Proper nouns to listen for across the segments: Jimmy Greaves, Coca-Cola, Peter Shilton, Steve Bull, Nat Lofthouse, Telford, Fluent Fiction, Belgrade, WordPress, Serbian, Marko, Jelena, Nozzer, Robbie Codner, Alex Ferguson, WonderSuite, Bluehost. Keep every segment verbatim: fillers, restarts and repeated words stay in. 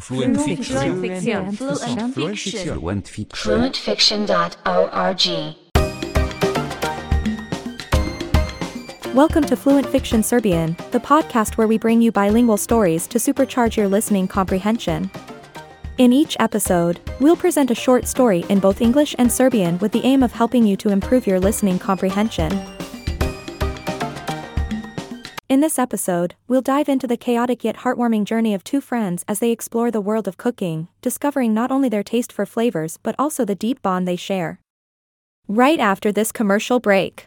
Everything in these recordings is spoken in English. Fluent Fiction. Fluent Fiction. Fluent Fiction. Fluent Fiction. Fluent Fiction. Fluent Fiction dot org. Welcome to Fluent Fiction Serbian, the podcast where we bring you bilingual stories to supercharge your listening comprehension. In each episode, we'll present a short story in both English and Serbian with the aim of helping you to improve your listening comprehension. In this episode, we'll dive into the chaotic yet heartwarming journey of two friends as they explore the world of cooking, discovering not only their taste for flavors but also the deep bond they share. Right after this commercial break.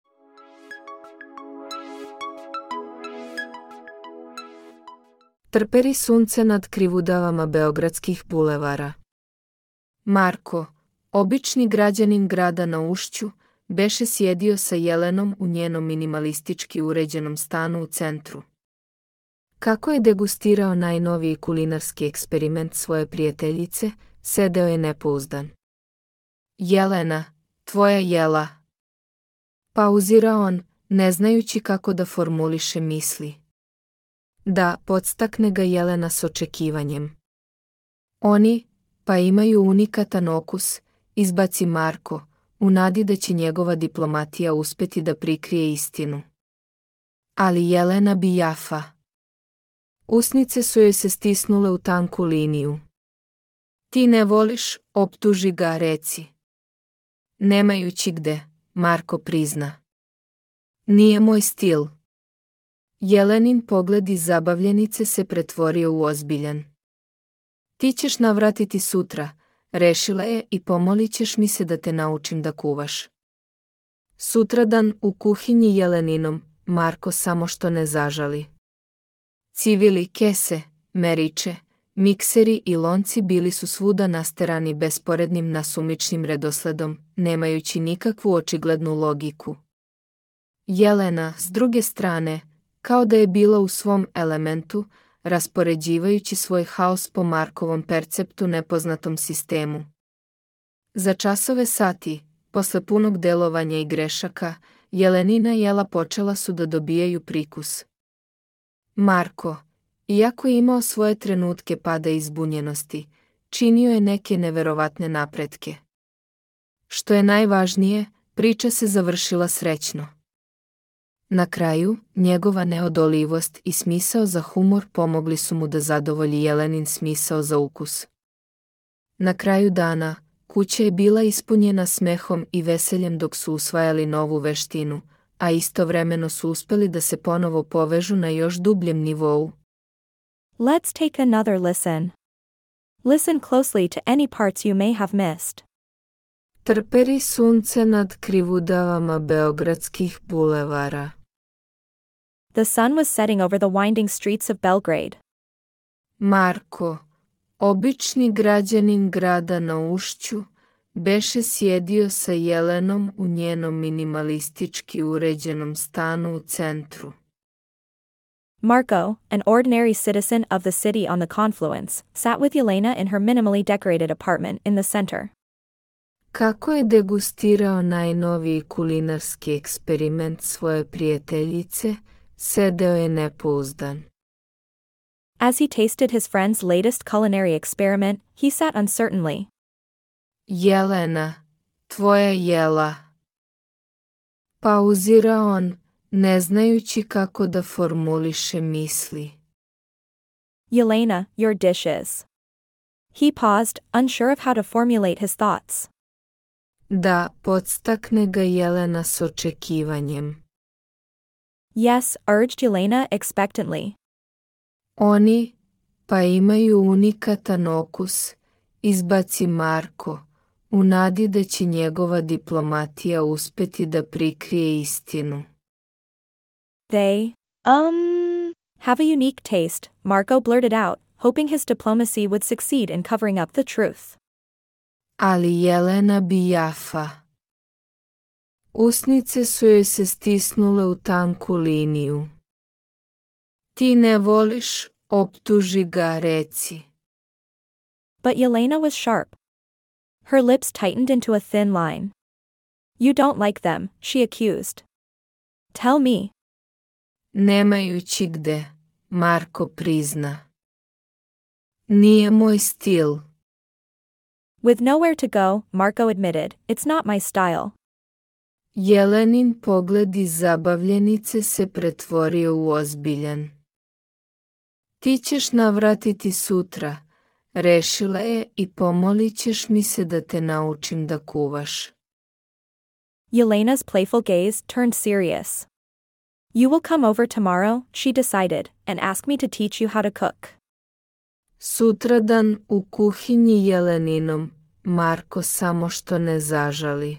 Trperi sunce nad krivudavama beogradskih bulevara. Marko, obični građanin grada na ušću, beše sjedio sa Jelenom u njenom minimalistički uređenom stanu u centru. Kako je degustirao najnoviji kulinarski eksperiment svoje prijateljice, sedeo je nepouzdan. Jelena, tvoja jela. Pauzira on, ne znajući kako da formuliše misli. Da, podstakne ga Jelena s očekivanjem. Oni, pa imaju unikatan okus, izbaci Marko, u nadi da će njegova diplomatija uspjeti da prikrije istinu. Ali Jelena bi jafa. Usnice su joj se stisnule u tanku liniju. Ti ne voliš, optuži ga, reci. Nemajući gde, Marko prizna. Nije moj stil. Jelenin pogled iz zabavljenice se pretvorio u ozbiljan. Ti ćeš navratiti sutra, rešila je i pomolit ćeš mi se da te naučim da kuvaš. Sutradan u kuhinji Jeleninom, Marko samo što ne zažali. Civili, kese, meriče, mikseri i lonci bili su svuda nasterani besporednim nasumičnim redosledom, nemajući nikakvu očiglednu logiku. Jelena, s druge strane, kao da je bila u svom elementu, raspoređivajući svoj haos po Markovom perceptu nepoznatom sistemu. Za časove sati, posle punog delovanja i grešaka, Jelenina jela počela su da dobijaju prikus. Marko, iako je imao svoje trenutke pada i zbunjenosti, činio je neke neverovatne napretke. Što je najvažnije, priča se završila srećno. Na kraju, njegova neodoljivost i smisao za humor pomogli su mu da zadovolji Jelenin smisao za ukus. Na kraju dana, kuća je bila ispunjena smehom i veseljem dok su usvajali novu veštinu, a istovremeno su uspeli da se ponovo povežu na još dubljem nivou. Let's take another listen. Listen closely to any parts you may have missed. Trperi sunce nad krivudavama beogradskih bulevara. The sun was setting over the winding streets of Belgrade. Marko, obični građanin grada na ušću, beše sjedio sa Jelenom u njenom minimalistički uređenom stanu u centru. Marko, an ordinary citizen of the city on the confluence, sat with Jelena in her minimally decorated apartment in the center. Kako je degustirao najnoviji kulinarski eksperiment svoje prijateljice, sedeo je nepouzdan. As he tasted his friend's latest culinary experiment, he sat uncertainly. Jelena, tvoja jela. Pauzira on, ne znajući kako da formuliše misli. Jelena, your dishes. He paused, unsure of how to formulate his thoughts. Da, podstakne ga Jelena s očekivanjem. Yes, urged Jelena expectantly. Oni, pa imaju unikatan okus, izbaci Marko, u nadi da će njegova diplomatija uspeti da prikrije istinu. They, um, have a unique taste, Marko blurted out, hoping his diplomacy would succeed in covering up the truth. Ali Jelena bijafa. Usnice su joj se stisnule u tanku liniju. Ti ne voliš, optuži ga, reci. But Jelena was sharp. Her lips tightened into a thin line. You don't like them, she accused. Tell me. Nemajući gde, Marko prizna. Nije moj stil. With nowhere to go, Marko admitted, it's not my style. Jelenin pogled iz zabavljenice se pretvorio u ozbiljan. Ti ćeš navratiti sutra, rešila je i pomolit ćeš mi se da te naučim da kuvaš. Jelena's playful gaze turned serious. You will come over tomorrow, she decided, and ask me to teach you how to cook. Sutradan u kuhinji Jeleninom, Marko samo što ne zažali.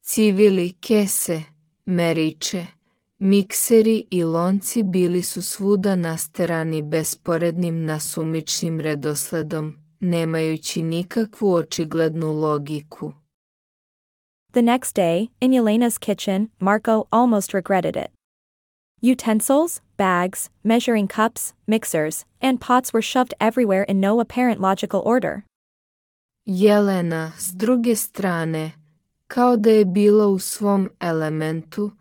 Civili, kese, meriče, mikseri i lonci bili su svuda nasterani besporednim nasumičnim redosledom, nemajući nikakvu očiglednu logiku. The next day, in Jelena's kitchen, Marko almost regretted it. Utensils, bags, measuring cups, mixers, and pots were shoved everywhere in no apparent logical order. Jelena, s druge strane, kao da je bila u svom elementu,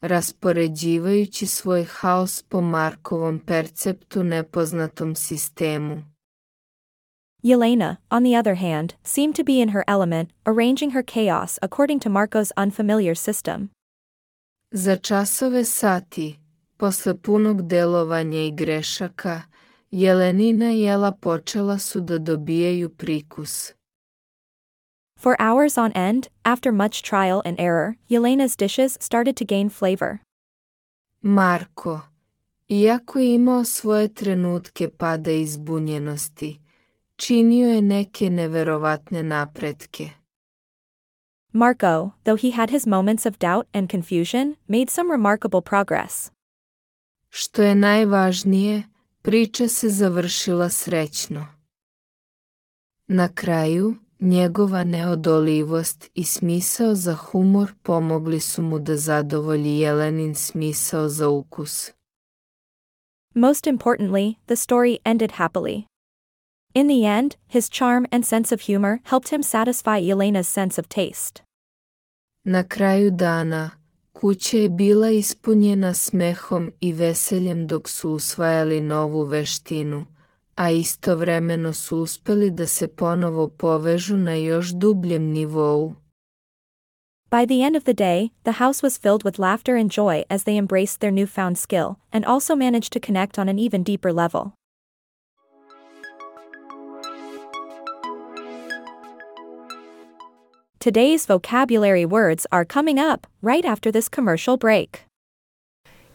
raspoređivajući svoj haos po Markovom perceptu nepoznatom sistemu. Jelena, on the other hand, seemed to be in her element, arranging her chaos according to Marko's unfamiliar system. Za časove sati, posle punog delovanja i grešaka, Jelenina jela počela su da dobijaju prikus. For hours on end, after much trial and error, Jelena's dishes started to gain flavor. Marko, iako je imao svoje trenutke pada i zbunjenosti, činio je neke neverovatne napretke. Marko, though he had his moments of doubt and confusion, made some remarkable progress. Što je najvažnije, priča se završila srećno. Na kraju, njegova neodoljivost I smisao za humor pomogli su mu da zadovolji Jelenin smisao za ukus. Most importantly, the story ended happily. In the end, his charm and sense of humor helped him satisfy Jelena's sense of taste. Na kraju dana, kuća je bila ispunjena smehom I veseljem dok su usvajali novu veštinu, a istovremeno su uspeli da se ponovo povežu na još dubljem nivou. By the end of the day, the house was filled with laughter and joy as they embraced their newfound skill, and also managed to connect on an even deeper level. Today's vocabulary words are coming up right after this commercial break.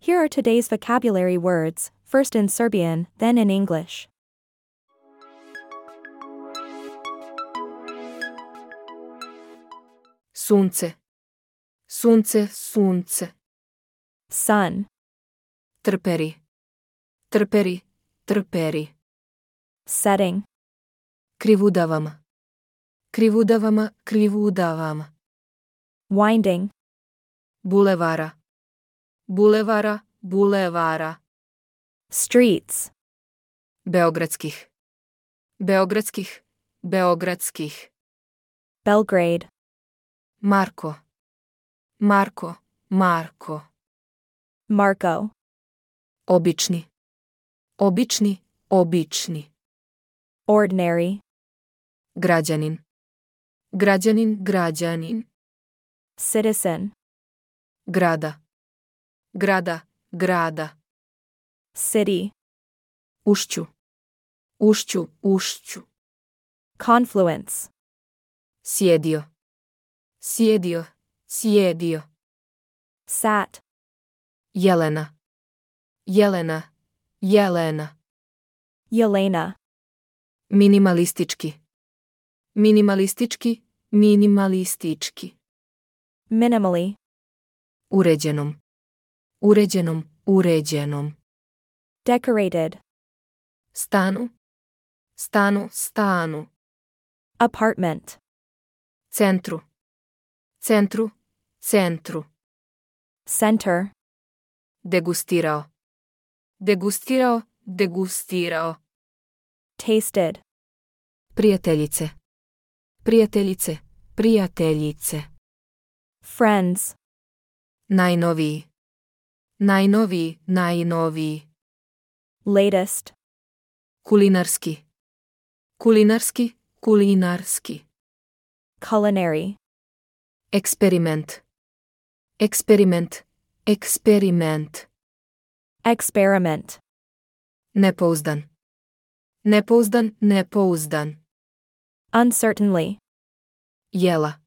Here are today's vocabulary words, first in Serbian, then in English. Sunce. Sunce, sunce. Sun. Trperi. Trperi, trperi. Setting. Krivudavama. Krivudavama, krivudavama. Winding. Bulevara. Bulevara, bulevara. Streets. Beogradskih. Beogradskih, beogradskih. Belgrade. Marko. Marko, Marko. Marko. Obični. Obični, obični. Ordinary. Građanin. Građanin, građanin. Citizen. Grada. Grada, grada. City. Ušću. Ušću, ušću. Confluence. Sjedio. Sjedio, sjedio. Sat. Jelena. Jelena, Jelena. Jelena. Minimalistički. Minimalistički, minimalistički. Minimally. Uređenom. Uređenom, uređenom. Decorated. Stanu. Stanu, stanu. Apartment. Centru. Centru, centru. Center. Degustirao. Degustirao, degustirao. Tasted. Prijateljice. Prijateljice, prijateljice. Friends. Najnoviji. Najnoviji, najnoviji. Latest. Kulinarski. Kulinarski, kulinarski. Culinary. Experiment. Experiment, experiment. Experiment. Nepouzdan. Nepouzdan, nepouzdan. Uncertainly. Jela.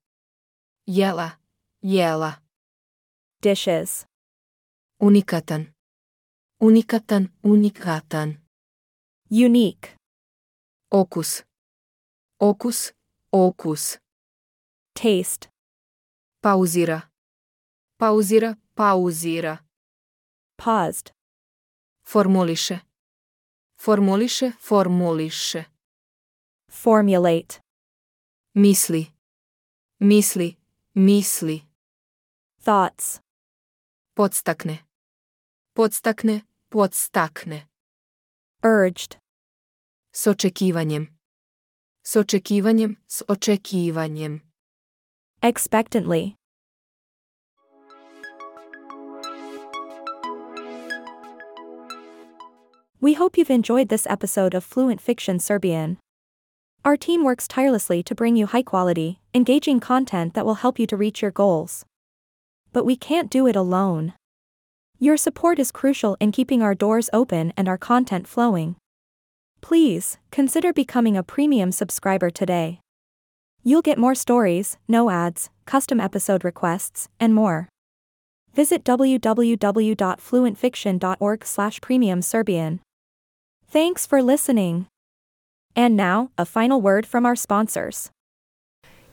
Jela, jela. Dishes. Unikatan. Unikatan, unikatan. Unique. Okus. Okus, okus. Taste. Pauzira. Pauzira, pauzira. Paused. Formuliše. Formuliše, formuliše. Formulate. Misli. Misli, misli. Thoughts. Podstakne. Podstakne, podstakne. Urged. S očekivanjem. S očekivanjem, s očekivanjem. Expectantly. We hope you've enjoyed this episode of Fluent Fiction Serbian. Our team works tirelessly to bring you high-quality, engaging content that will help you to reach your goals. But we can't do it alone. Your support is crucial in keeping our doors open and our content flowing. Please, consider becoming a premium subscriber today. You'll get more stories, no ads, custom episode requests, and more. Visit w w w dot fluent fiction dot org slash premium serbian. Thanks for listening. And now, a final word from our sponsors.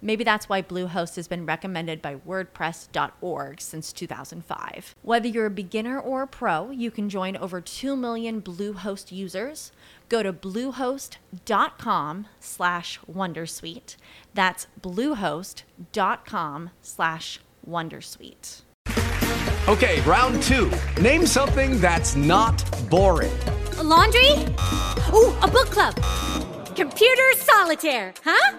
Maybe that's why Bluehost has been recommended by WordPress dot org since two thousand five. Whether you're a beginner or a pro, you can join over two million Bluehost users. Go to bluehost dot com slash wondersuite. That's bluehost dot com slash wondersuite. Okay, round two. Name something that's not boring. A laundry? Ooh, a book club. Computer solitaire, huh?